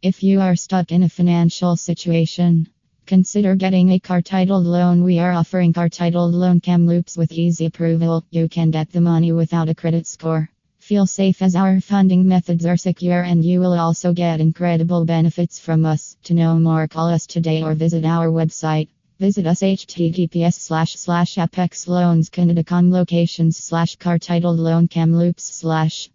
If you are stuck in a financial situation, consider getting a car-titled loan. We are offering car-titled loan Kamloops with easy approval. You can get the money without a credit score. Feel safe as our funding methods are secure, and you will also get incredible benefits from us. To know more, call us today or visit our website. Visit us https://apexloanscanada.com locations/car-titled-loan Kamloops.